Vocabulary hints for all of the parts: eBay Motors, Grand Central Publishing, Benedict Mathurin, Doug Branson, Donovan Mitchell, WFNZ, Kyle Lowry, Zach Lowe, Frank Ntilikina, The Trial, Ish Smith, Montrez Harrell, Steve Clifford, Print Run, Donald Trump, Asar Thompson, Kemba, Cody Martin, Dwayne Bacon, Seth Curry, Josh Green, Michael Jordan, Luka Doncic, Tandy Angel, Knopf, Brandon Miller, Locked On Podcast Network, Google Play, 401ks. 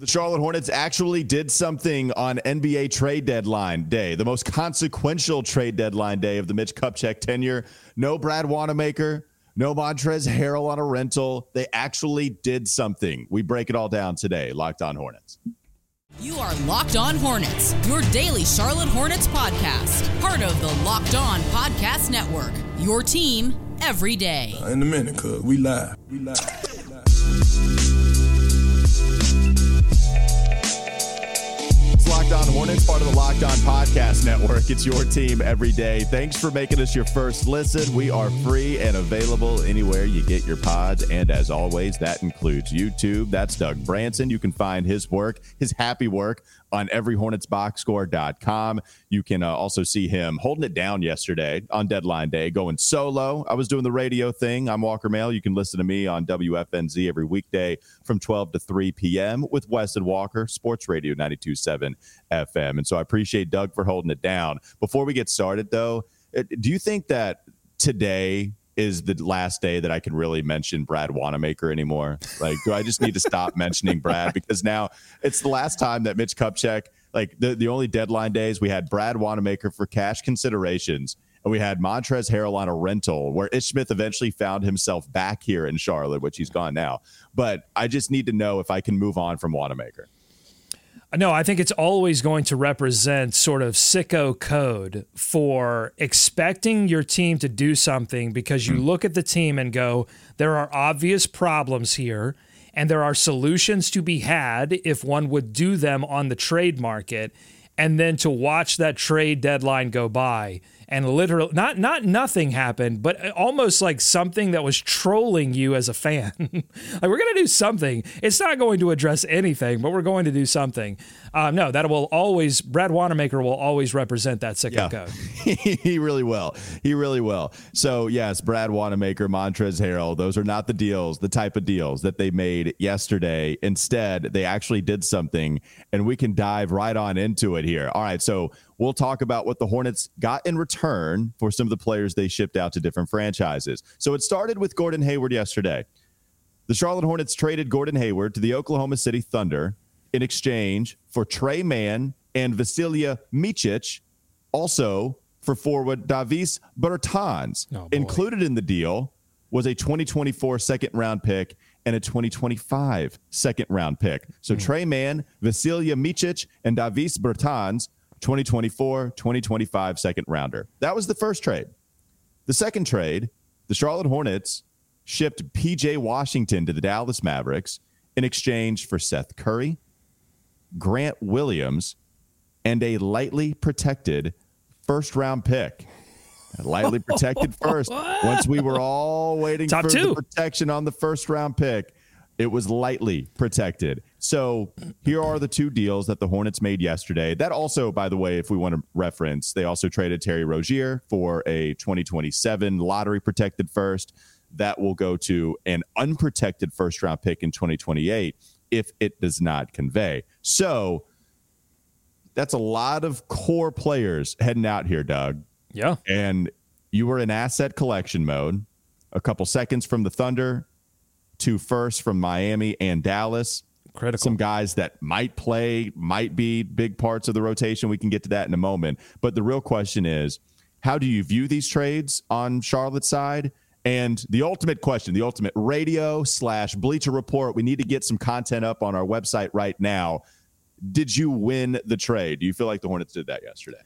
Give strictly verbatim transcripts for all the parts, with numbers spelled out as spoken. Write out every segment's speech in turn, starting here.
The Charlotte Hornets actually did something on N B A trade deadline day, the most consequential trade deadline day of the Mitch Kupchak tenure. No Brad Wanamaker, no Montrez Harrell on a rental. They actually did something. We break it all down today. Locked On Hornets. You are Locked On Hornets, your daily Charlotte Hornets podcast. Part of the Locked On Podcast Network, your team every day. Uh, in a minute, cuz we live. We live. We live. It's Locked On Hornets, part of the Locked On Podcast Network. It's your team every day. Thanks for making us your first listen. We are free and available anywhere you get your pods. And as always, that includes YouTube. That's Doug Branson. You can find his work, his happy work, on every hornets box score dot com. You can uh, also see him holding it down yesterday on deadline day, going solo. I was doing the radio thing. I'm Walker Mail. You can listen to me on W F N Z every weekday from twelve to three p.m. with Wes and Walker, Sports Radio ninety-two point seven F M. And so I appreciate Doug for holding it down. Before we get started, though, do you think that today is the last day that I can really mention Brad Wanamaker anymore? Like, do I just need to stop mentioning Brad? Because now it's the last time that Mitch Kupchak, like the, the only deadline days we had Brad Wanamaker for cash considerations, and we had Montrez Harrell on a rental, where Ish Smith eventually found himself back here in Charlotte, which he's gone now. But I just need to know if I can move on from Wanamaker. No, I think it's always going to represent sort of sicko code for expecting your team to do something, because you look at the team and go, there are obvious problems here, and there are solutions to be had if one would do them on the trade market, and then to watch that trade deadline go by. And literally, not not nothing happened, but almost like something that was trolling you as a fan. Like, we're going to do something. It's not going to address anything, but we're going to do something. Um, no, that will always, Brad Wanamaker will always represent that sicko yeah. code. He really will. He really will. So, yes, Brad Wanamaker, Montrez Harrell, those are not the deals, the type of deals that they made yesterday. Instead, they actually did something, and we can dive right on into it here. All right, so we'll talk about what the Hornets got in return for some of the players they shipped out to different franchises. So it started with Gordon Hayward yesterday. The Charlotte Hornets traded Gordon Hayward to the Oklahoma City Thunder in exchange for Tre Mann and Vasilije Micić, also for forward Davis Bertans. Oh, included in the deal was a twenty twenty-four second round pick and a twenty twenty-five second round pick. So mm. Tre Mann, Vasilije Micić, and Davis Bertans, twenty twenty-four, twenty twenty-five second rounder. That was the first trade. The second trade, the Charlotte Hornets shipped P J Washington to the Dallas Mavericks in exchange for Seth Curry, Grant Williams, and a lightly protected first round pick. Lightly protected first. Once we were all waiting Top for two. the protection on the first round pick, it was lightly protected. So here are the two deals that the Hornets made yesterday. That also, by the way, if we want to reference, they also traded Terry Rozier for a twenty twenty-seven lottery protected first. That will go to an unprotected first round pick in twenty twenty-eight if it does not convey. So that's a lot of core players heading out here, Doug. Yeah. And you were in asset collection mode. A couple seconds from the Thunder, two firsts from Miami and Dallas. Critical. Some guys that might play, might be big parts of the rotation. We can get to that in a moment. But the real question is, how do you view these trades on Charlotte's side? And the ultimate question, the ultimate radio slash Bleacher Report, we need to get some content up on our website right now. Did you win the trade? Do you feel like the Hornets did that yesterday?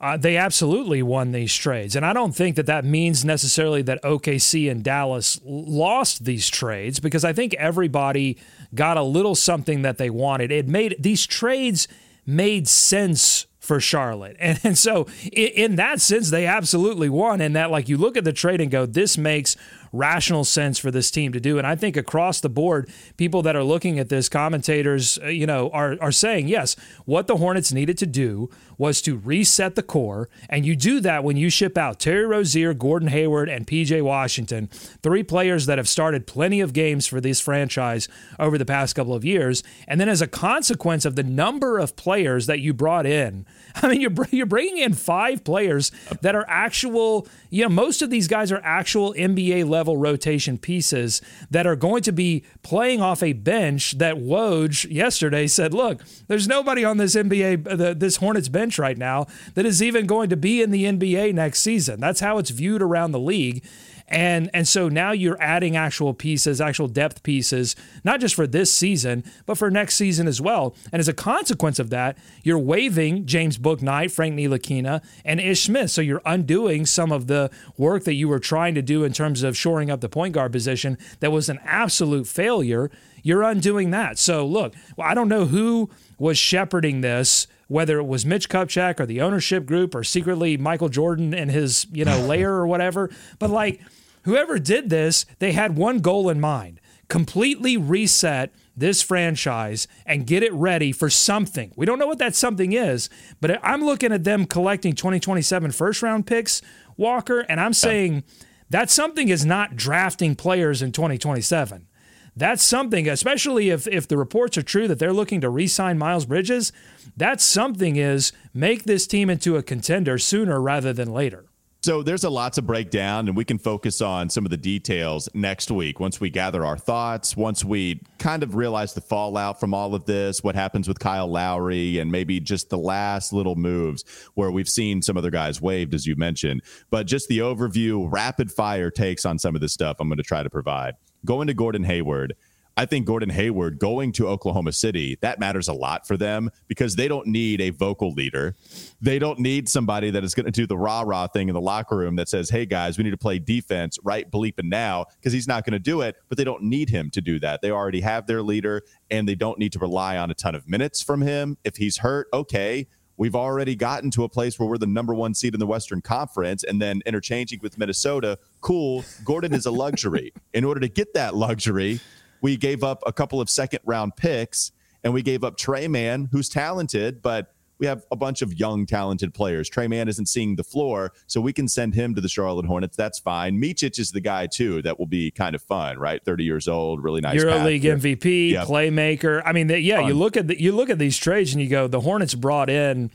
Uh, they absolutely won these trades. And I don't think that that means necessarily that O K C and Dallas lost these trades, because I think everybody got a little something that they wanted. It made these trades made sense for Charlotte. And, and so in, in that sense, they absolutely won. And that, like, you look at the trade and go, this makes rational sense for this team to do. And I think across the board, people that are looking at this, commentators, you know, are, are saying, yes, what the Hornets needed to do was to reset the core. And you do that when you ship out Terry Rozier, Gordon Hayward, and P J Washington, three players that have started plenty of games for this franchise over the past couple of years. And then as a consequence of the number of players that you brought in I mean, you're you're bringing in five players that are actual, you know, most of these guys are actual N B A level rotation pieces that are going to be playing off a bench that Woj yesterday said, look, there's nobody on this N B A, the, this Hornets bench right now that is even going to be in the N B A next season. That's how it's viewed around the league. And and so now you're adding actual pieces, actual depth pieces, not just for this season, but for next season as well. And as a consequence of that, you're waiving James Bouknight, Frank Ntilikina, and Ish Smith. So you're undoing some of the work that you were trying to do in terms of shoring up the point guard position that was an absolute failure. You're undoing that. So look, well, I don't know who was shepherding this, whether it was Mitch Kupchak or the ownership group or secretly Michael Jordan and his, you know, lair or whatever. But like, whoever did this, they had one goal in mind: completely reset this franchise and get it ready for something. We don't know what that something is, but I'm looking at them collecting twenty twenty-seven first round picks, Walker, and I'm saying that something is not drafting players in twenty twenty-seven. That's something, especially if, if the reports are true that they're looking to re-sign Miles Bridges, that's something is make this team into a contender sooner rather than later. So there's a lot to break down, and we can focus on some of the details next week once we gather our thoughts, once we kind of realize the fallout from all of this, what happens with Kyle Lowry, and maybe just the last little moves where we've seen some other guys waived, as you mentioned. But just the overview, rapid-fire takes on some of this stuff I'm going to try to provide. Going to Gordon Hayward, I think Gordon Hayward going to Oklahoma City, that matters a lot for them because they don't need a vocal leader. They don't need somebody that is going to do the rah-rah thing in the locker room that says, hey, guys, we need to play defense right bleeping now, because he's not going to do it, but they don't need him to do that. They already have their leader, and they don't need to rely on a ton of minutes from him. If he's hurt, okay. We've already gotten to a place where we're the number one seed in the Western Conference and then interchanging with Minnesota. Cool. Gordon is a luxury. In order to get that luxury, we gave up a couple of second-round picks, and we gave up Tre Mann, who's talented, but we have a bunch of young, talented players. Tre Mann isn't seeing the floor, so we can send him to the Charlotte Hornets. That's fine. Micić is the guy, too, that will be kind of fun, right? thirty years old, really nice. EuroLeague M V P, yep. Playmaker. I mean, they, yeah, fun. you look at the, you look at these trades, and you go, the Hornets brought in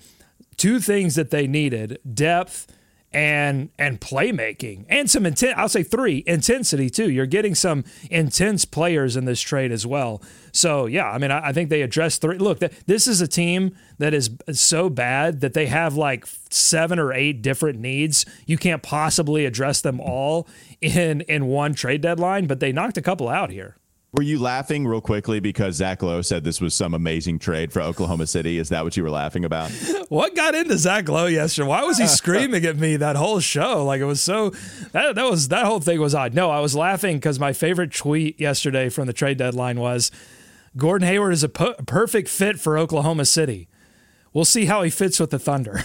two things that they needed, depth and and playmaking and some intent. I'll say three, intensity too. You're getting some intense players in this trade as well. So yeah, I mean, I, I think they addressed three. Look, th- this is a team that is so bad that they have like seven or eight different needs. You can't possibly address them all in in one trade deadline, but they knocked a couple out here. Were you laughing real quickly because Zach Lowe said this was some amazing trade for Oklahoma City? Is that what you were laughing about? What got into Zach Lowe yesterday? Why was he screaming at me that whole show? Like, it was so that that was that whole thing was odd. No, I was laughing because my favorite tweet yesterday from the trade deadline was Gordon Hayward is a po- perfect fit for Oklahoma City. We'll see how he fits with the Thunder.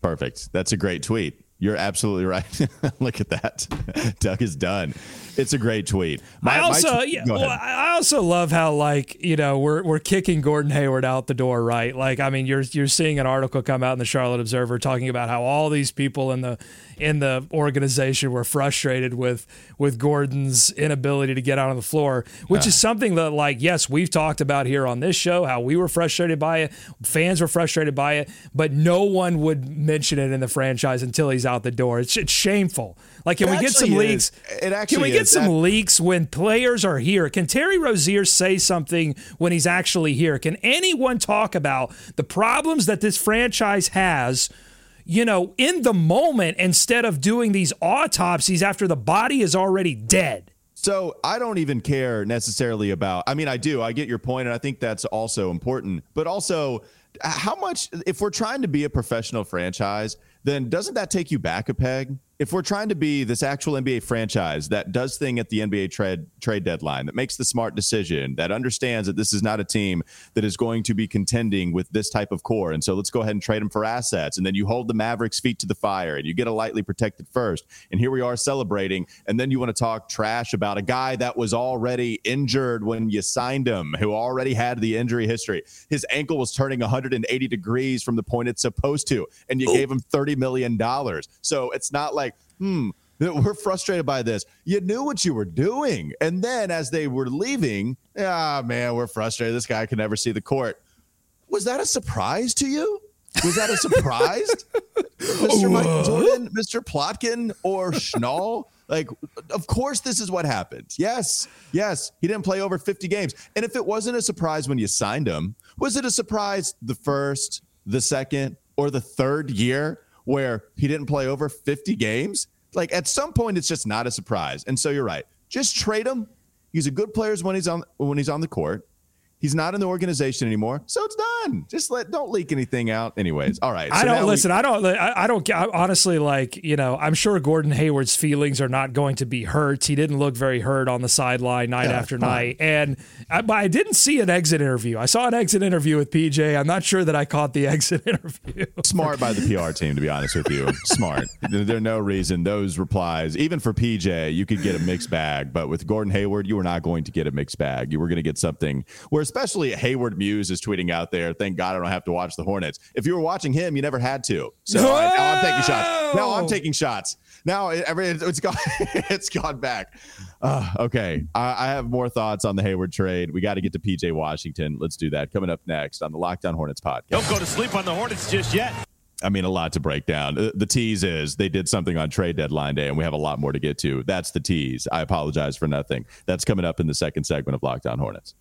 Perfect. That's a great tweet. You're absolutely right. Look at that. Doug is done. It's a great tweet. My, I also, my, yeah, well, I also love how, like, you know, we're we're kicking Gordon Hayward out the door, right? Like, I mean, you're you're seeing an article come out in the Charlotte Observer talking about how all these people in the in the organization were frustrated with with Gordon's inability to get out on the floor, which uh. is something that, like, yes, we've talked about here on this show how we were frustrated by it, fans were frustrated by it, but no one would mention it in the franchise until he's out the door. It's, it's shameful. Like, can it we get some is. leaks? It actually can we is. get some that- leaks when players are here? Can Terry Rozier say something when he's actually here? Can anyone talk about the problems that this franchise has, you know, in the moment instead of doing these autopsies after the body is already dead? So I don't even care necessarily about, I mean, I do, I get your point, and I think that's also important, but also how much, if we're trying to be a professional franchise, then doesn't that take you back a peg? If we're trying to be this actual N B A franchise that does thing at the N B A trade trade deadline, that makes the smart decision, that understands that this is not a team that is going to be contending with this type of core, and so let's go ahead and trade them for assets, and then you hold the Mavericks' feet to the fire, and you get a lightly protected first, and here we are celebrating, and then you want to talk trash about a guy that was already injured when you signed him, who already had the injury history. His ankle was turning one hundred eighty degrees from the point it's supposed to, and you Ooh. gave him thirty million dollars. So it's not like, Like, hmm, we're frustrated by this. You knew what you were doing. And then as they were leaving, ah, man, we're frustrated. This guy can never see the court. was that a surprise to you? Was that a surprise? Mister Michael Jordan, Mister Plotkin, or Schnall? Like, of course this is what happened. Yes, yes, he didn't play over fifty games. And if it wasn't a surprise when you signed him, was it a surprise the first, the second, or the third year where he didn't play over fifty games? Like, at some point, it's just not a surprise. And so you're right. Just trade him. He's a good player when he's on when he's on the court. He's not in the organization anymore, so it's done. Just let don't leak anything out, anyways. All right. So I don't listen. We- I don't. I, I don't. I, honestly, like you know, I'm sure Gordon Hayward's feelings are not going to be hurt. He didn't look very hurt on the sideline night yeah, after fine. night, and I, but I didn't see an exit interview. I saw an exit interview with P J. I'm not sure that I caught the exit interview. Smart by the P R team, to be honest with you. Smart. There's no reason those replies, even for P J, you could get a mixed bag, but with Gordon Hayward, you were not going to get a mixed bag. You were going to get something where. Especially Hayward Muse is tweeting out there, thank God I don't have to watch the Hornets. If you were watching him, you never had to. So no! I, now I'm taking shots. Now I'm taking shots. Now every, it's gone, it's gone back. Uh, okay, I, I have more thoughts on the Hayward trade. We got to get to P J Washington. Let's do that. Coming up next on the Locked On Hornets podcast. Don't go to sleep on the Hornets just yet. I mean, a lot to break down. The tease is they did something on trade deadline day, and we have a lot more to get to. That's the tease. I apologize for nothing. That's coming up in the second segment of Locked On Hornets.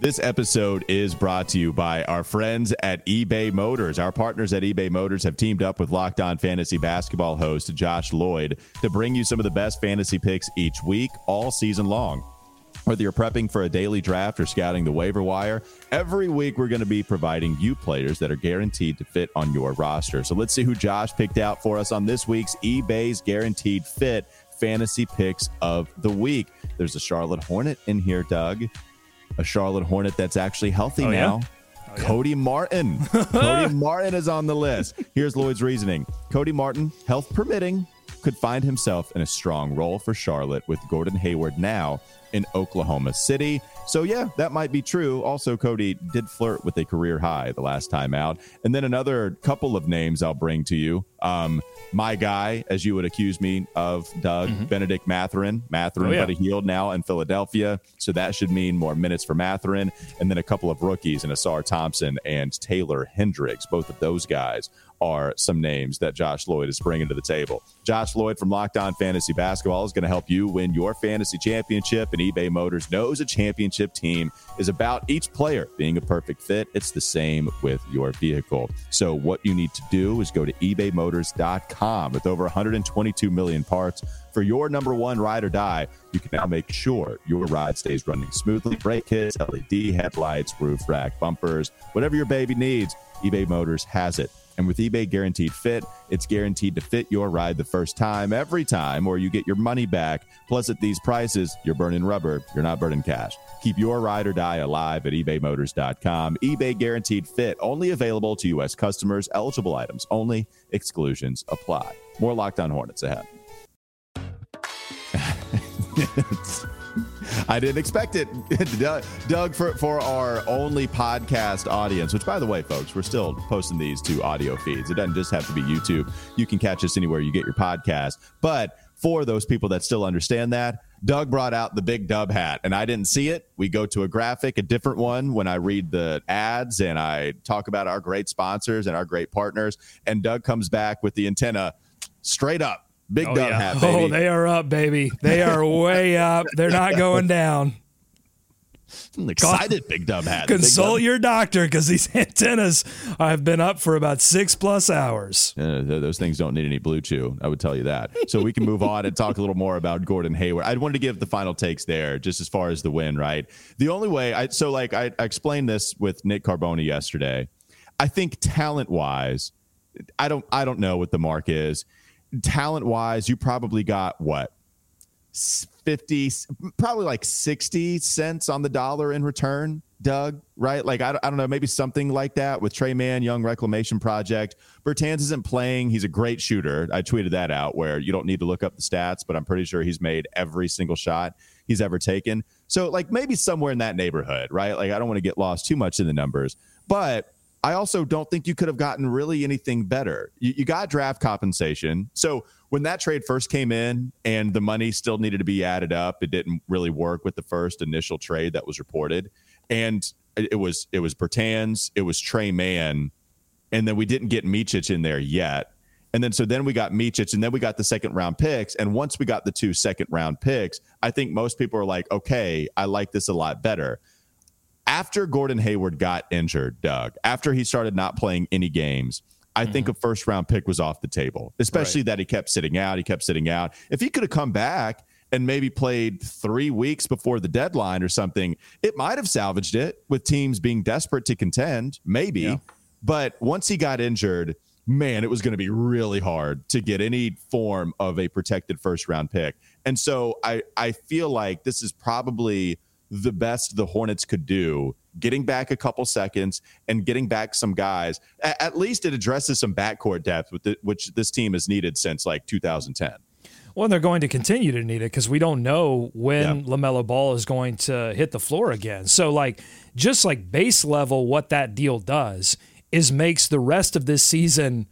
This episode is brought to you by our friends at eBay Motors. Our partners at eBay Motors have teamed up with Locked On Fantasy Basketball host Josh Lloyd to bring you some of the best fantasy picks each week, all season long. Whether you're prepping for a daily draft or scouting the waiver wire, every week we're going to be providing you players that are guaranteed to fit on your roster. So let's see who Josh picked out for us on this week's eBay's Guaranteed Fit Fantasy Picks of the Week. There's a Charlotte Hornet in here, Doug. A Charlotte Hornet that's actually healthy oh, now. Yeah? Oh, yeah. Cody Martin. Cody Martin is on the list. Here's Lloyd's reasoning. Cody Martin, health permitting, could find himself in a strong role for Charlotte with Gordon Hayward now in Oklahoma City. So, yeah, that might be true. Also, Cody did flirt with a career high the last time out. And then another couple of names I'll bring to you. Um, my guy, as you would accuse me of, Doug, mm-hmm. Benedict Mathurin. Mathurin oh, yeah. got a healed now in Philadelphia. So that should mean more minutes for Mathurin. And then a couple of rookies in Asar Thompson and Taylor Hendricks. Both of those guys are some names that Josh Lloyd is bringing to the table. Josh Lloyd from Locked On Fantasy Basketball is going to help you win your fantasy championship, and eBay Motors knows a championship team is about each player being a perfect fit. It's the same with your vehicle. So what you need to do is go to ebay motors dot com. With over one hundred twenty-two million parts for your number one ride or die, you can now make sure your ride stays running smoothly. Brake kits, L E D headlights, roof rack, bumpers, whatever your baby needs, eBay Motors has it. And with eBay Guaranteed Fit, it's guaranteed to fit your ride the first time, every time, or you get your money back. Plus, at these prices, you're burning rubber. You're not burning cash. Keep your ride or die alive at ebay motors dot com. eBay Guaranteed Fit, only available to U S customers. Eligible items only. Exclusions apply. More Locked On Hornets ahead. I didn't expect it. Doug, for, for our only podcast audience, which, by the way, folks, we're still posting these to audio feeds. It doesn't just have to be YouTube. You can catch us anywhere you get your podcast. But for those people that still understand that, Doug brought out the big dub hat, and I didn't see it. We go to a graphic, a different one, when I read the ads and I talk about our great sponsors and our great partners. And Doug comes back with the antenna straight up. Big oh, dub yeah. hat, baby. Oh, they are up, baby. They are way up. They're not going down. I'm excited, Con- Big Dub hat. Consult dub. your doctor, because these antennas have been up for about six plus hours. Uh, those things don't need any Blue Chew. I would tell you that. So we can move on and talk a little more about Gordon Hayward. I wanted to give the final takes there, just as far as the win, right? The only way, I so like I, I explained this with Nick Carboni yesterday. I think talent-wise, I don't, I don't know what the mark is. Talent-wise, you probably got, what, fifty, probably like sixty cents on the dollar in return, Doug, right? Like, I, I don't know, maybe something like that with Tre Mann, Young Reclamation Project. Bertans isn't playing. He's a great shooter. I tweeted that out where you don't need to look up the stats, but I'm pretty sure he's made every single shot he's ever taken. So, like, maybe somewhere in that neighborhood, right? Like, I don't want to get lost too much in the numbers, but I also don't think you could have gotten really anything better. You, you got draft compensation. So when that trade first came in and the money still needed to be added up, it didn't really work with the first initial trade that was reported. And it was it was Bertans, it was Tre Mann, and then we didn't get Micić in there yet. And then so then we got Micić, and then we got the second round picks. And once we got the two second round picks, I think most people are like, okay, I like this a lot better. After Gordon Hayward got injured, Doug, after he started not playing any games, I mm-hmm. think a first round pick was off the table, especially right. that he kept sitting out. He kept sitting out. If he could have come back and maybe played three weeks before the deadline or something, it might have salvaged it with teams being desperate to contend, maybe. Yeah. But once he got injured, man, it was going to be really hard to get any form of a protected first round pick. And so I, I feel like this is probably the best the Hornets could do, getting back a couple seconds and getting back some guys. A- at least it addresses some backcourt depth, with the, which this team has needed since like two thousand ten. Well, and they're going to continue to need it because we don't know when yeah. LaMelo Ball is going to hit the floor again. So like, just like base level, what that deal does is makes the rest of this season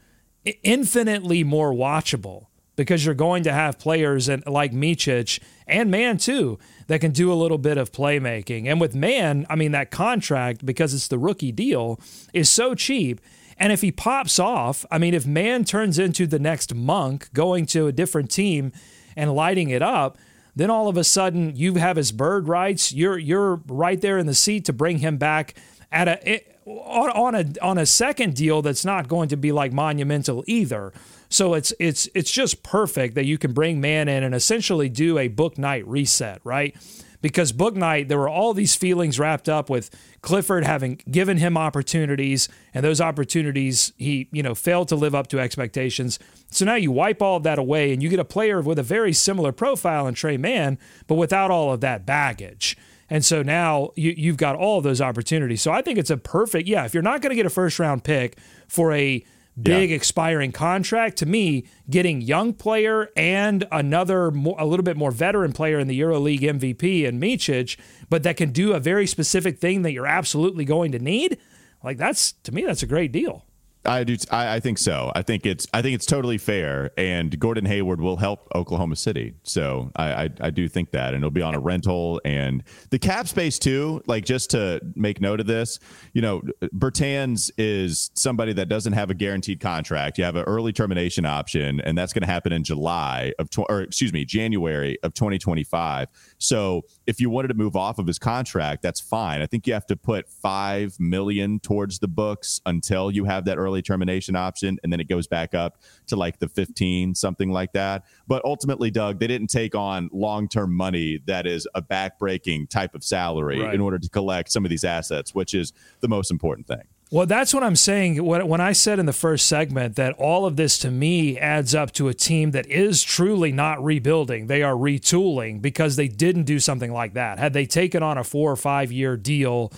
infinitely more watchable, because you're going to have players and like Micić and Mann too that can do a little bit of playmaking. And with Mann, I mean, that contract, because it's the rookie deal, is so cheap. And if he pops off, I mean, if Mann turns into the next Monk going to a different team and lighting it up, then all of a sudden you have his bird rights. You're you're right there in the seat to bring him back at a it, on, on a on a second deal that's not going to be like monumental either. So it's it's it's just perfect that you can bring Mann in and essentially do a Bouknight reset, right? Because Bouknight, there were all these feelings wrapped up with Clifford having given him opportunities, and those opportunities he, you know, failed to live up to expectations. So now you wipe all of that away and you get a player with a very similar profile in Tre Mann, but without all of that baggage. And so now you, you've got all of those opportunities. So I think it's a perfect, yeah, if you're not going to get a first round pick for a big yeah. expiring contract, to me, getting young player and another more, a little bit more veteran player in the EuroLeague M V P and Micić, but that can do a very specific thing that you're absolutely going to need. Like that's, to me, that's a great deal. I do. I, I think so. I think it's, I think it's totally fair. And Gordon Hayward will help Oklahoma City. So I, I, I do think that, and it'll be on a rental, and the cap space too. Like, just to make note of this, you know, Bertans is somebody that doesn't have a guaranteed contract. You have an early termination option, and that's going to happen in July of, tw- or excuse me, January of twenty twenty-five. So if you wanted to move off of his contract, that's fine. I think you have to put five million dollars towards the books until you have that early termination option, and then it goes back up to like the fifteen, something like that. But ultimately, Doug, they didn't take on long-term money that is a back-breaking type of salary right. in order to collect some of these assets, which is the most important thing. Well, that's what I'm saying. When I said in the first segment that all of this to me adds up to a team that is truly not rebuilding, they are retooling, because they didn't do something like that. Had they taken on a four or five year deal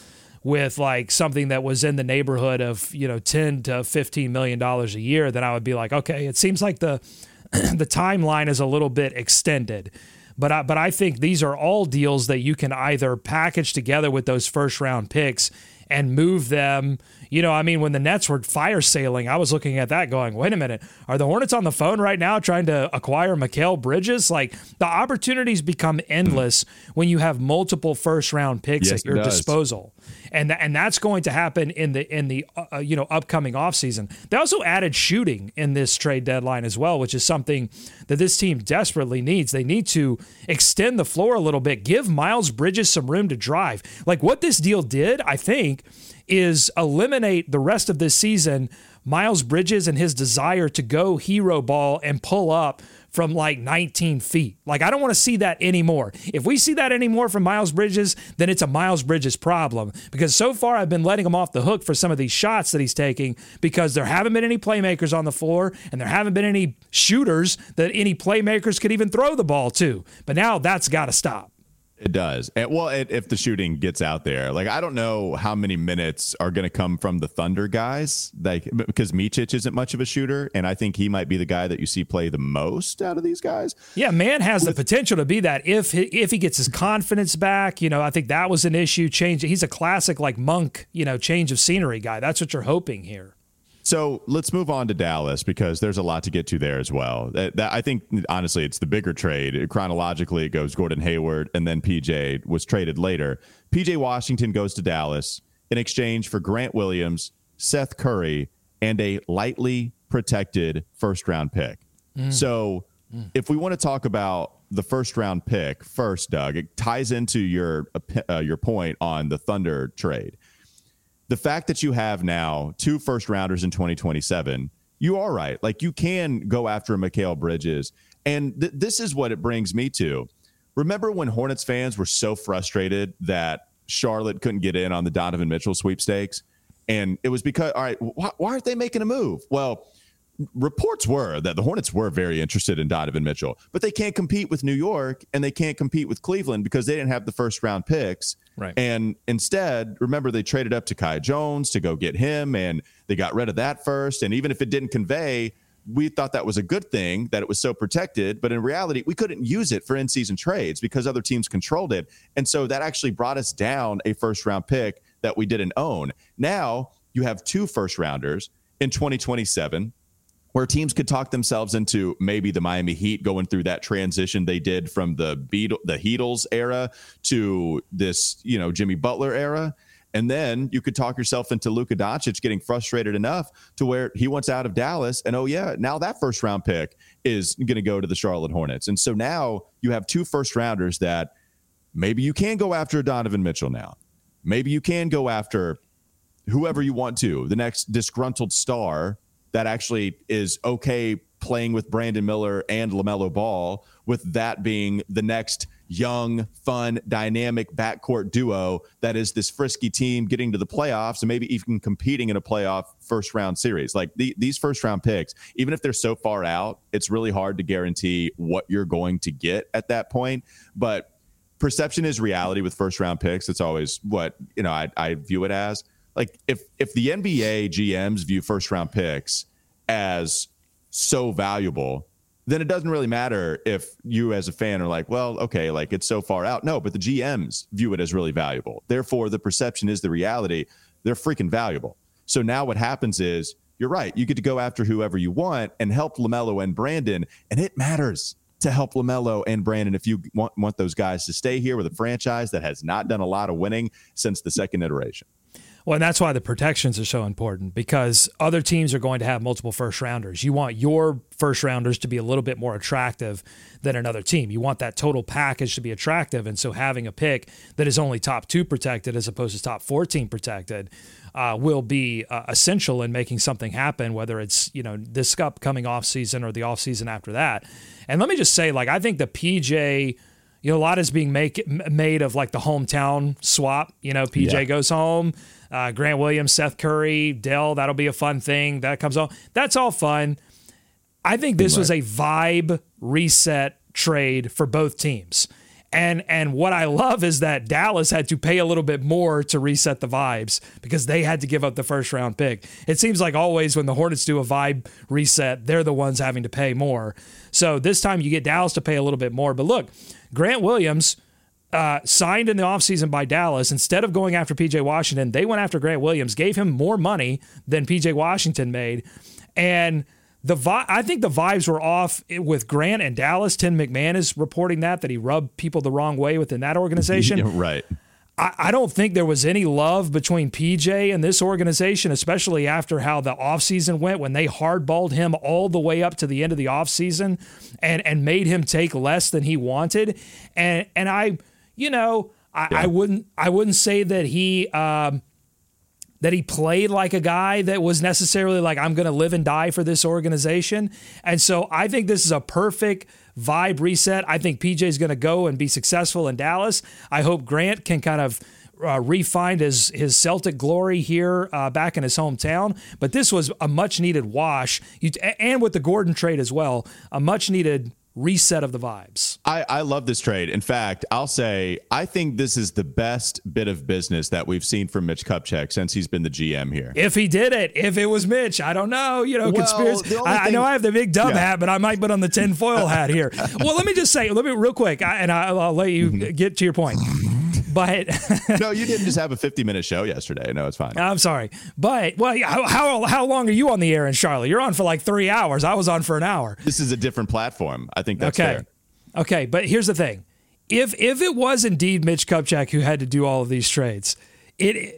with like something that was in the neighborhood of, you know, ten to fifteen million dollars a year, then I would be like, okay, it seems like the the timeline is a little bit extended. But I, but I think these are all deals that you can either package together with those first round picks and move them. You know, I mean, when the Nets were fire sailing, I was looking at that going, wait a minute, are the Hornets on the phone right now trying to acquire Mikal Bridges? Like, the opportunities become endless when you have multiple first round picks yes, at your disposal. And th- and that's going to happen in the in the uh, you know, upcoming offseason. They also added shooting in this trade deadline as well, which is something that this team desperately needs. They need to extend the floor a little bit, give Miles Bridges some room to drive. Like, what this deal did, I think, is eliminate the rest of this season Miles Bridges and his desire to go hero ball and pull up from like nineteen feet. Like, I don't want to see that anymore. If we see that anymore from Miles Bridges, then it's a Miles Bridges problem, because so far I've been letting him off the hook for some of these shots that he's taking, because there haven't been any playmakers on the floor, and there haven't been any shooters that any playmakers could even throw the ball to. But now that's got to stop. It does. And, well, it, if the shooting gets out there, like, I don't know how many minutes are going to come from the Thunder guys, like, because Micić isn't much of a shooter, and I think he might be the guy that you see play the most out of these guys. Yeah, Mann has With, the potential to be that if he, if he gets his confidence back. You know, I think that was an issue. Change. He's a classic like Monk, you know, change of scenery guy. That's what you're hoping here. So let's move on to Dallas, because there's a lot to get to there as well. That, that, I think, honestly, it's the bigger trade. Chronologically, it goes Gordon Hayward, and then P J was traded later. P J Washington goes to Dallas in exchange for Grant Williams, Seth Curry, and a lightly protected first-round pick. Mm. So mm. if we want to talk about the first-round pick first, Doug, it ties into your uh, your point on the Thunder trade. The fact that you have now two first rounders in twenty twenty-seven, you are right. Like, you can go after Mikal Bridges. And th- this is what it brings me to. Remember when Hornets fans were so frustrated that Charlotte couldn't get in on the Donovan Mitchell sweepstakes? And it was because, all right, wh- why aren't they making a move? Well, reports were that the Hornets were very interested in Donovan Mitchell, but they can't compete with New York and they can't compete with Cleveland because they didn't have the first round picks. Right. And instead, remember, they traded up to Kai Jones to go get him, and they got rid of that first. And even if it didn't convey, we thought that was a good thing that it was so protected. But in reality, we couldn't use it for in-season trades because other teams controlled it. And so that actually brought us down a first round pick that we didn't own. Now you have two first rounders in twenty twenty-seven, where teams could talk themselves into maybe the Miami Heat going through that transition they did from the Beetle, the Heatles era to this, you know, Jimmy Butler era. And then you could talk yourself into Luka Doncic getting frustrated enough to where he wants out of Dallas. And, oh, yeah, now that first round pick is going to go to the Charlotte Hornets. And so now you have two first rounders that maybe you can go after Donovan Mitchell now. Maybe you can go after whoever you want to, the next disgruntled star that actually is okay playing with Brandon Miller and LaMelo Ball, with that being the next young, fun, dynamic backcourt duo that is this frisky team getting to the playoffs and maybe even competing in a playoff first-round series. Like, the, these first-round picks, even if they're so far out, it's really hard to guarantee what you're going to get at that point. But perception is reality with first-round picks. It's always what, you know, I, I view it as. Like, if if the N B A G Ms view first-round picks as so valuable, then it doesn't really matter if you as a fan are like, well, okay, like, it's so far out. No, but the G Ms view it as really valuable. Therefore, the perception is the reality. They're freaking valuable. So now what happens is, you're right, you get to go after whoever you want and help LaMelo and Brandon, and it matters to help LaMelo and Brandon if you want, want those guys to stay here with a franchise that has not done a lot of winning since the second iteration. Well, and that's why the protections are so important, because other teams are going to have multiple first-rounders. You want your first-rounders to be a little bit more attractive than another team. You want that total package to be attractive, and so having a pick that is only top two protected as opposed to top fourteen protected uh, will be uh, essential in making something happen, whether it's, you know, this upcoming offseason or the offseason after that. And let me just say, like, I think the P J... You know, a lot is being make, made of, like, the hometown swap. You know, P J yeah. goes home, uh, Grant Williams, Seth Curry, Dell, that'll be a fun thing. That comes on. That's all fun. I think this right. was a vibe reset trade for both teams. And and what I love is that Dallas had to pay a little bit more to reset the vibes because they had to give up the first round pick. It seems like always when the Hornets do a vibe reset, they're the ones having to pay more. So this time you get Dallas to pay a little bit more. But look, Grant Williams uh, signed in the offseason by Dallas. Instead of going after P J Washington, they went after Grant Williams, gave him more money than P J Washington made. And The vi- I think the vibes were off with Grant and Dallas. Tim McMahon is reporting that, that he rubbed people the wrong way within that organization. Yeah, right. I, I don't think there was any love between P J and this organization, especially after how the offseason went when they hardballed him all the way up to the end of the offseason and, and made him take less than he wanted. And and I, you know, I, yeah. I wouldn't I wouldn't say that he um, – that he played like a guy that was necessarily like, I'm going to live and die for this organization. And so I think this is a perfect vibe reset. I think P J is going to go and be successful in Dallas. I hope Grant can kind of uh, re-find his, his Celtic glory here uh, back in his hometown. But this was a much-needed wash. You, and with the Gordon trade as well, a much-needed reset of the vibes. I, I love this trade. In fact, I'll say I think this is the best bit of business that we've seen from Mitch Kupchak since he's been the G M here. If he did it, if it was Mitch, I don't know. You know, well, conspiracy. I, thing- I know I have the big dumb yeah. hat, but I might put on the tinfoil hat here. Well, let me just say, let me real quick, I, and I, I'll let you mm-hmm. get to your point. But no, you didn't just have a fifty minute show yesterday. No, it's fine. I'm sorry. But well, how, how how long are you on the air in Charlotte? You're on for like three hours. I was on for an hour. This is a different platform. I think that's okay. Fair. Okay. But here's the thing. If, if it was indeed Mitch Kupchak who had to do all of these trades, it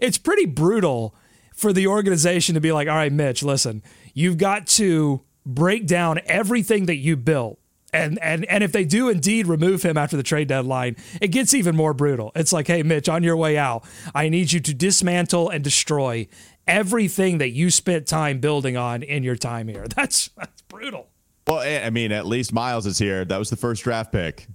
it's pretty brutal for the organization to be like, all right, Mitch, listen, you've got to break down everything that you built. And and and if they do indeed remove him after the trade deadline, it gets even more brutal. It's like, hey, Mitch, on your way out, I need you to dismantle and destroy everything that you spent time building on in your time here. That's that's brutal. Well, I mean, at least Miles is here. That was the first draft pick,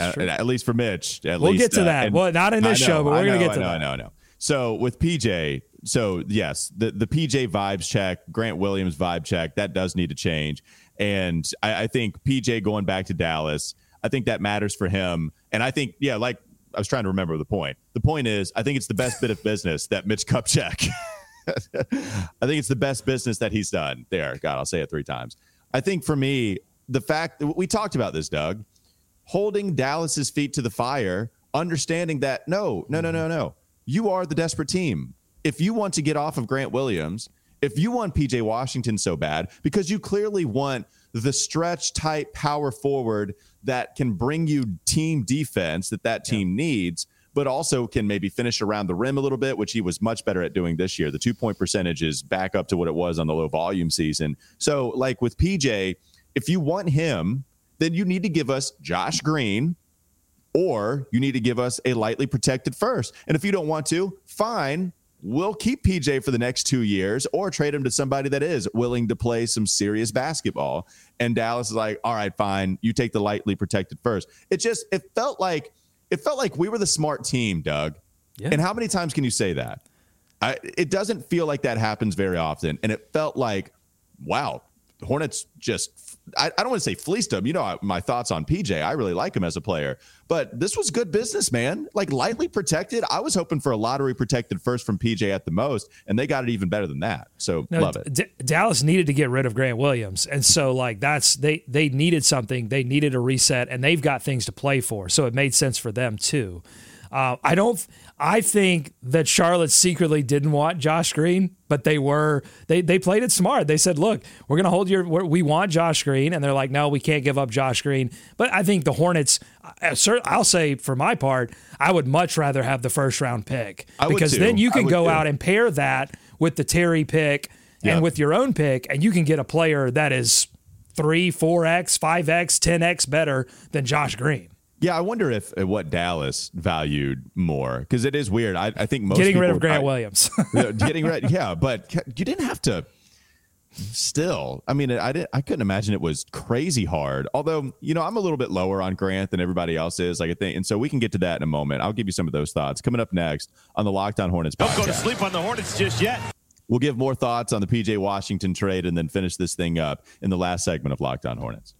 at, at least for Mitch. At we'll least, get to uh, that. Well, not in this know, show, but we're going to get to I know, that. I know, I know, I know. So with P J, so yes, the, the P J vibes check, Grant Williams vibe check, that does need to change. And I, I think P J going back to Dallas, I think that matters for him. And I think, yeah, like I was trying to remember the point. The point is, I think it's the best bit of business that Mitch Kupchak, I think it's the best business that he's done there. God, I'll say it three times. I think for me, the fact that we talked about this, Doug, holding Dallas's feet to the fire, understanding that no, no, no, no, no, you are the desperate team. If you want to get off of Grant Williams, if you want P J Washington so bad, because you clearly want the stretch type power forward that can bring you team defense that that team yeah. needs, but also can maybe finish around the rim a little bit, which he was much better at doing this year. The two point percentage is back up to what it was on the low volume season. So like with P J, if you want him, then you need to give us Josh Green, or you need to give us a lightly protected first. And if you don't want to, fine. We'll keep P J for the next two years or trade him to somebody that is willing to play some serious basketball. And Dallas is like, all right, fine. You take the lightly protected first. It just, it felt like, it felt like we were the smart team, Doug. Yeah. And how many times can you say that? I, it doesn't feel like that happens very often. And it felt like, wow, the Hornets just, I, I don't want to say fleeced him. You know, my thoughts on P J. I really like him as a player. But this was good business, man. Like lightly protected. I was hoping for a lottery protected first from P J at the most, and they got it even better than that. So no, love it. D- Dallas needed to get rid of Grant Williams. And so like that's they they needed something. They needed a reset, and they've got things to play for. So it made sense for them too. Uh, I don't I think that Charlotte secretly didn't want Josh Green, but they were they they played it smart. They said, "Look, we're going to hold your we want Josh Green." And they're like, "No, we can't give up Josh Green." But I think the Hornets, I'll say for my part, I would much rather have the first round pick because then you can go too. out and pair that with the Terry pick and yep. with your own pick, and you can get a player that is three, four X, five X, ten X better than Josh Green. Yeah, I wonder if what Dallas valued more, because it is weird. I, I think most getting people, rid of Grant I, Williams, getting rid, yeah, but you didn't have to. Still, I mean, I didn't. I couldn't imagine it was crazy hard. Although, you know, I'm a little bit lower on Grant than everybody else is. Like I think, and so we can get to that in a moment. I'll give you some of those thoughts coming up next on the Locked On Hornets podcast. Don't go to sleep on the Hornets just yet. We'll give more thoughts on the P J Washington trade and then finish this thing up in the last segment of Locked On Hornets.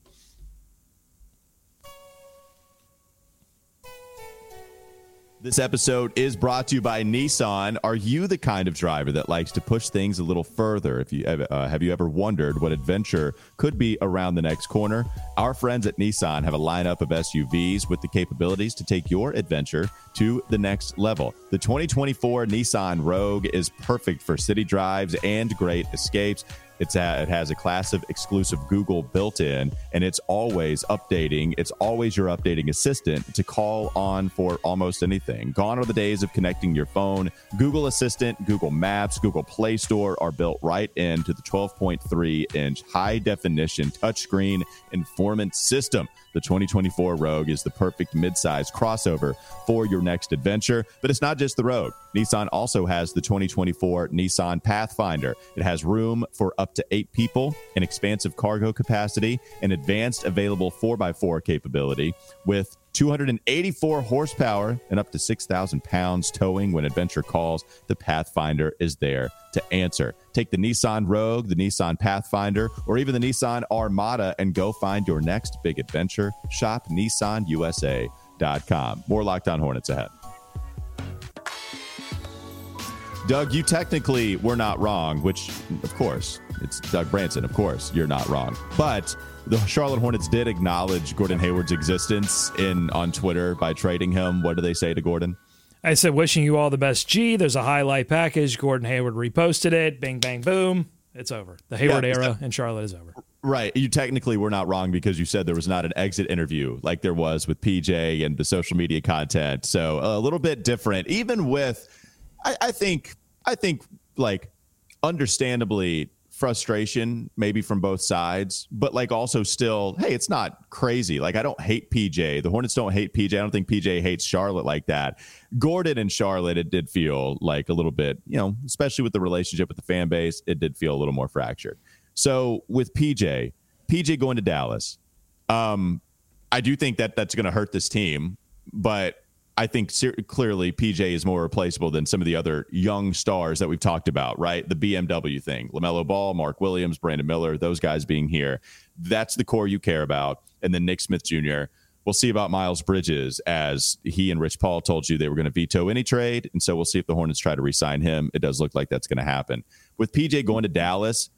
This episode is brought to you by Nissan. Are you the kind of driver that likes to push things a little further? If you uh, have you ever wondered what adventure could be around the next corner? Our friends at Nissan have a lineup of S U Vs with the capabilities to take your adventure to the next level. The twenty twenty-four Nissan Rogue is perfect for city drives and great escapes. It's a, it has a class of exclusive Google built in, and it's always updating. It's always your updating assistant to call on for almost anything. Gone are the days of connecting your phone. Google Assistant, Google Maps, Google Play Store are built right into the twelve point three inch high-definition touchscreen informant system. The twenty twenty-four Rogue is the perfect midsize crossover for your next adventure. But it's not just the Rogue. Nissan also has the twenty twenty-four Nissan Pathfinder. It has room for up to eight people, an expansive cargo capacity, and advanced available four by four capability with two hundred eighty-four horsepower and up to six thousand pounds towing. When adventure calls, the Pathfinder is there to answer. Take the Nissan Rogue, the Nissan Pathfinder, or even the Nissan Armada and go find your next big adventure. Shop Nissan U S A dot com. More Locked On Hornets ahead. Doug, you technically were not wrong, which, of course, it's Doug Branson. Of course, you're not wrong. But the Charlotte Hornets did acknowledge Gordon Hayward's existence in on Twitter by trading him. What do they say to Gordon? I said, wishing you all the best, G. There's a highlight package. Gordon Hayward reposted it. Bing, bang, boom. It's over. The Hayward yeah, era in Charlotte is over. Right. You technically were not wrong because you said there was not an exit interview like there was with P J and the social media content. So a little bit different, even with... I think, I think, like, understandably, frustration maybe from both sides, but like also still, hey, it's not crazy. Like, I don't hate P J. The Hornets don't hate P J. I don't think P J hates Charlotte like that. Gordon and Charlotte, it did feel like a little bit, you know, especially with the relationship with the fan base, it did feel a little more fractured. So with P J, P J going to Dallas, um, I do think that that's going to hurt this team, but I think ser- clearly P J is more replaceable than some of the other young stars that we've talked about, right? The B M W thing, LaMelo Ball, Mark Williams, Brandon Miller, those guys being here. That's the core you care about. And then Nick Smith Junior We'll see about Miles Bridges, as he and Rich Paul told you they were going to veto any trade. And so we'll see if the Hornets try to re-sign him. It does look like that's going to happen. With P J going to Dallas,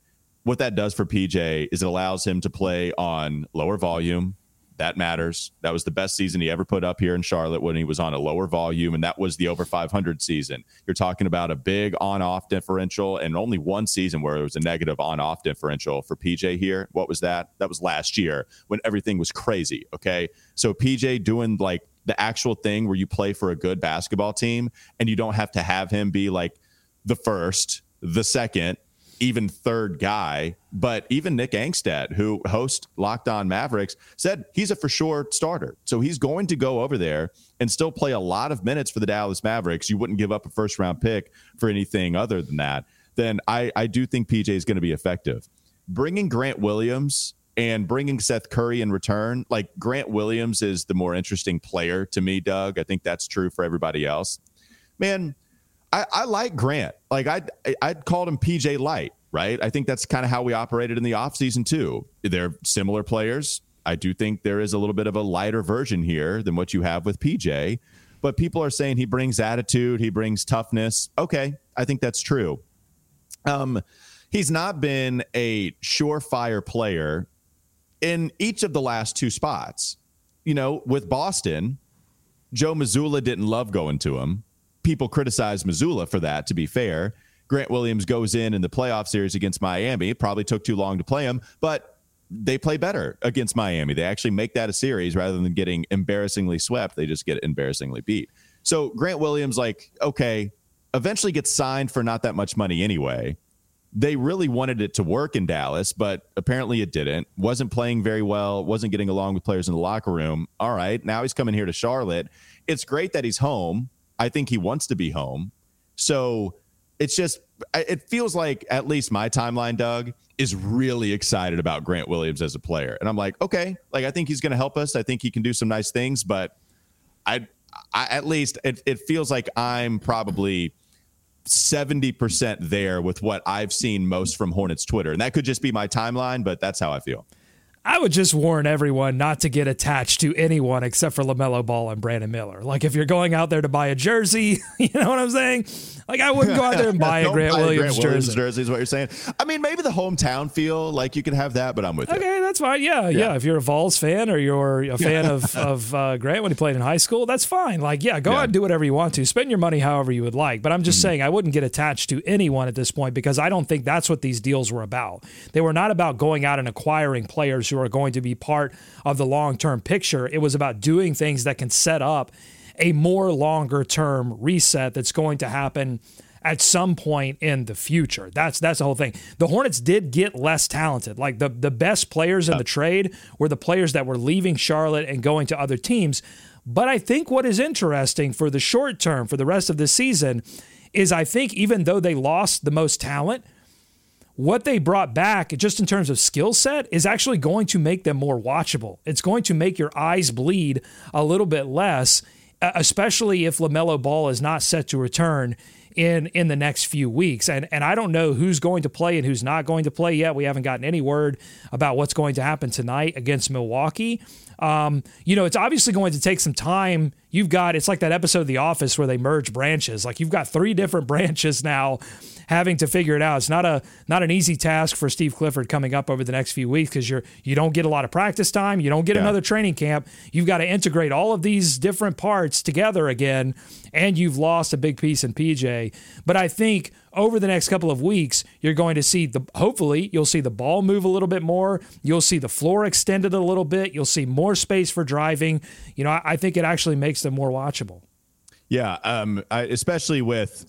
what that does for P J is it allows him to play on lower volume. That matters. That was the best season he ever put up here in Charlotte when he was on a lower volume, and that was the over five hundred season. You're talking about a big on-off differential and only one season where it was a negative on-off differential for P J here. What was that? That was last year when everything was crazy, okay? So P J doing, like, the actual thing where you play for a good basketball team, and you don't have to have him be, like, the first, the second, even third guy. But even Nick Angstad, who hosts Locked On Mavericks, said he's a for sure starter. So he's going to go over there and still play a lot of minutes for the Dallas Mavericks. You wouldn't give up a first round pick for anything other than that. Then I, I do think P J is going to be effective. Bringing Grant Williams and bringing Seth Curry in return, like, Grant Williams is the more interesting player to me, Doug. I think that's true for everybody else. Man, I, I like Grant. Like, I, I'd called him P J Light, right? I think that's kind of how we operated in the offseason too. They're similar players. I do think there is a little bit of a lighter version here than what you have with P J, but people are saying he brings attitude. He brings toughness. Okay. I think that's true. Um, he's not been a surefire player in each of the last two spots. You know, with Boston, Joe Mazzulla didn't love going to him. People criticize Mazzulla for that, to be fair. Grant Williams goes in in the playoff series against Miami. It probably took too long to play him, but they play better against Miami. They actually make that a series rather than getting embarrassingly swept. They just get embarrassingly beat. So Grant Williams, like, okay, eventually gets signed for not that much money anyway. They really wanted it to work in Dallas, but apparently it didn't. Wasn't playing very well. Wasn't getting along with players in the locker room. All right, now he's coming here to Charlotte. It's great that he's home. I think he wants to be home. So it's just, it feels like at least my timeline, Doug, is really excited about Grant Williams as a player. And I'm like, okay, like, I think he's going to help us. I think he can do some nice things, but I, I at least it, it feels like I'm probably seventy percent there with what I've seen most from Hornets Twitter. And that could just be my timeline, but that's how I feel. I would just warn everyone not to get attached to anyone except for LaMelo Ball and Brandon Miller. Like, if you're going out there to buy a jersey, you know what I'm saying? Like, I wouldn't go out there and buy a Grant buy Williams Grant jersey. Williams jersey is what you're saying. I mean, maybe the hometown feel, like, you can have that, but I'm with okay, you. Okay, that's fine. Yeah, yeah, yeah. If you're a Vols fan or you're a fan of, of uh, Grant when he played in high school, that's fine. Like, yeah, go yeah. out and do whatever you want to. Spend your money however you would like. But I'm just mm-hmm. saying I wouldn't get attached to anyone at this point because I don't think that's what these deals were about. They were not about going out and acquiring players who are going to be part of the long-term picture. It was about doing things that can set up a more longer-term reset that's going to happen at some point in the future. That's that's the whole thing. The Hornets did get less talented. Like, the, the best players in the trade were the players that were leaving Charlotte and going to other teams. But I think what is interesting for the short term, for the rest of the season, is I think even though they lost the most talent, what they brought back just in terms of skill set is actually going to make them more watchable. It's going to make your eyes bleed a little bit less, especially if LaMelo Ball is not set to return in in the next few weeks. And and I don't know who's going to play and who's not going to play yet. We haven't gotten any word about what's going to happen tonight against Milwaukee. Um, you know, it's obviously going to take some time. You've got, it's like that episode of The Office where they merge branches. Like you've got three different branches now having to figure it out. It's not a not an easy task for Steve Clifford coming up over the next few weeks because you're you don't get a lot of practice time. You don't get yeah. another training camp. You've got to integrate all of these different parts together again, and you've lost a big piece in P J. But I think over the next couple of weeks, you're going to see the, hopefully you'll see the ball move a little bit more. You'll see the floor extended a little bit. You'll see more space for driving. You know, I, I think it actually makes them more watchable. Yeah. Um, I, especially with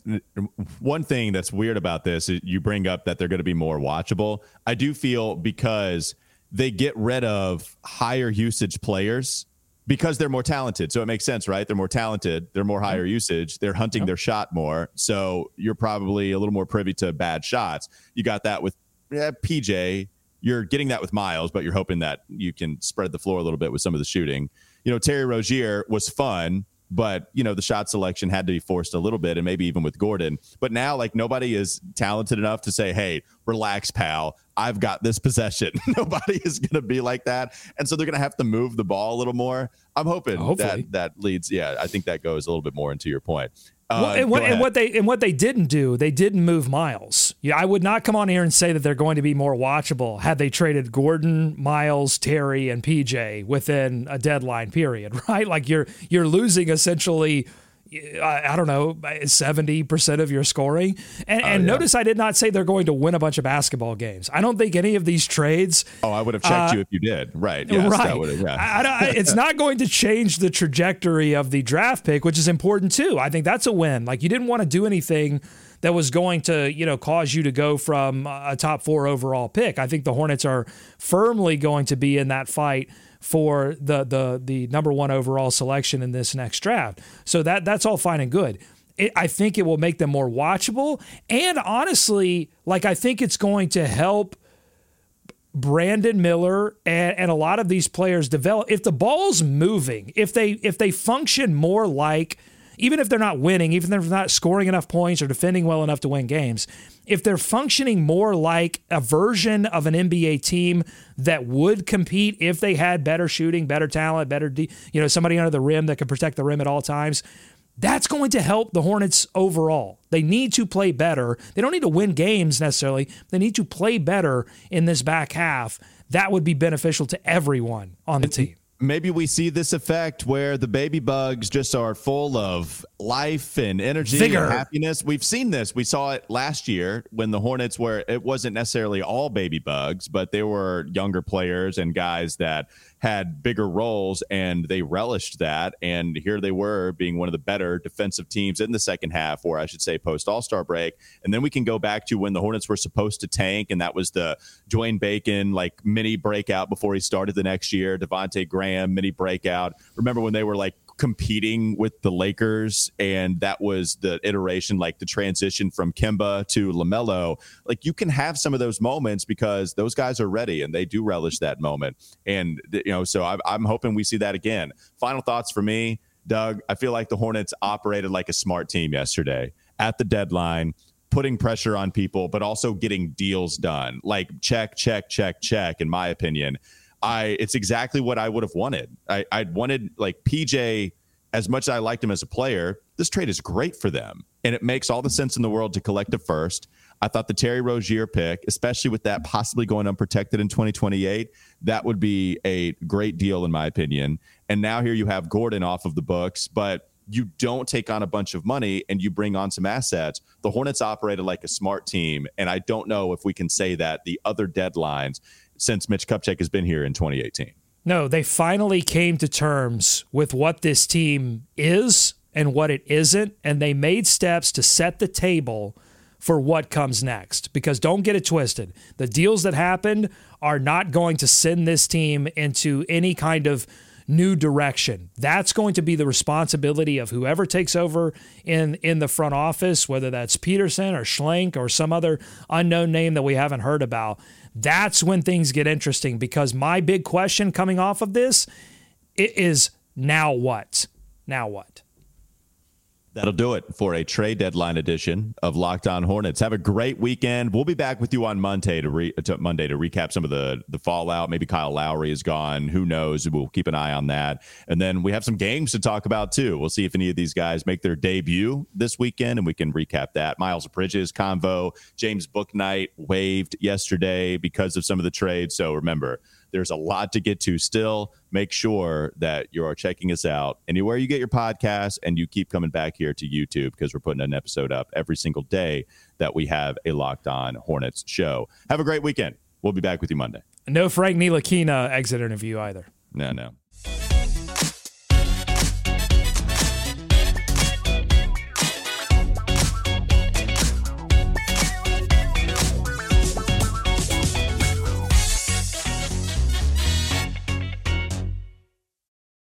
one thing that's weird about this, you bring up that they're going to be more watchable. I do feel because they get rid of higher usage players because they're more talented. So it makes sense, right? They're more talented. They're more higher usage. They're hunting yep. their shot more. So you're probably a little more privy to bad shots. You got that with yeah, P J. You're getting that with Miles, but you're hoping that you can spread the floor a little bit with some of the shooting. You know, Terry Rozier was fun, but you know, the shot selection had to be forced a little bit, and maybe even with Gordon. But now, like, nobody is talented enough to say, hey, relax, pal, I've got this possession. Nobody is going to be like that. And so they're going to have to move the ball a little more. I'm hoping Hopefully. that that leads. Yeah, I think that goes a little bit more into your point. Uh, well, and, what, and what they and what they didn't do, they didn't move Miles. Yeah, I would not come on here and say that they're going to be more watchable had they traded Gordon, Miles, Terry, and P J within a deadline period, right? Like you're you're losing essentially, I, I don't know, seventy percent of your scoring. And, oh, and yeah. notice I did not say they're going to win a bunch of basketball games. I don't think any of these trades. Oh, I would have checked uh, you if you did. Right. Yes, right. That yeah. I, I don't, it's not going to change the trajectory of the draft pick, which is important too. I think that's a win. Like you didn't want to do anything that was going to, you know, cause you to go from a top four overall pick. I think the Hornets are firmly going to be in that fight for the the the number one overall selection in this next draft. So that that's all fine and good. It, I think it will make them more watchable. And honestly, like I think it's going to help Brandon Miller and, and a lot of these players develop. If the ball's moving, if they if they function more like, even if they're not winning, even if they're not scoring enough points or defending well enough to win games, if they're functioning more like a version of an N B A team that would compete if they had better shooting, better talent, better, de- you know, somebody under the rim that can protect the rim at all times, that's going to help the Hornets overall. They need to play better. They don't need to win games necessarily. They need to play better in this back half. That would be beneficial to everyone on the team. Maybe we see this effect where the baby bugs just are full of life and energy Vigor. and happiness. We've seen this. We saw it last year when the Hornets were, it wasn't necessarily all baby bugs, but they were younger players and guys that had bigger roles, and they relished that. And here they were being one of the better defensive teams in the second half, or I should say post All-Star break. And then we can go back to when the Hornets were supposed to tank. And that was the Dwayne Bacon, like mini breakout before he started the next year, Devontae Graham, mini breakout. Remember when they were like competing with the Lakers, and that was the iteration, like the transition from Kemba to LaMelo. Like you can have some of those moments because those guys are ready and they do relish that moment. And you know, so I, I'm hoping we see that again. Final thoughts for me, Doug. I feel like the Hornets operated like a smart team yesterday at the deadline, putting pressure on people, but also getting deals done. Like check, check, check, check. In my opinion, I it's exactly what I would have wanted. I, I'd wanted like P J, as much as I liked him as a player, this trade is great for them. And it makes all the sense in the world to collect a first. I thought the Terry Rozier pick, especially with that possibly going unprotected in twenty twenty-eight, that would be a great deal in my opinion. And now here you have Gordon off of the books, but you don't take on a bunch of money and you bring on some assets. The Hornets operated like a smart team. And I don't know if we can say that the other deadlines since Mitch Kupchak has been here in twenty eighteen. No, they finally came to terms with what this team is and what it isn't, and they made steps to set the table for what comes next. Because don't get it twisted. The deals that happened are not going to send this team into any kind of new direction. That's going to be the responsibility of whoever takes over in, in the front office, whether that's Peterson or Schlenk or some other unknown name that we haven't heard about. That's when things get interesting, because my big question coming off of this, it is now what? Now what? That'll do it for a trade deadline edition of Locked On Hornets. Have a great weekend. We'll be back with you on Monday to, re- to Monday to recap some of the, the fallout. Maybe Kyle Lowry is gone. Who knows? We'll keep an eye on that. And then we have some games to talk about, too. We'll see if any of these guys make their debut this weekend, and we can recap that. Miles Bridges convo. James Bouknight waived yesterday because of some of the trades. So remember, there's a lot to get to still. Make sure that you are checking us out anywhere you get your podcasts, and you keep coming back here to YouTube, because we're putting an episode up every single day that we have a Locked On Hornets show. Have a great weekend. We'll be back with you Monday. No Frank Ntilikina exit interview either. No, no.